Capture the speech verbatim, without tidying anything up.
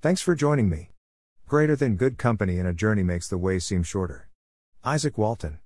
Thanks for joining me. Greater than good company in a journey makes the way seem shorter. Isaac Walton.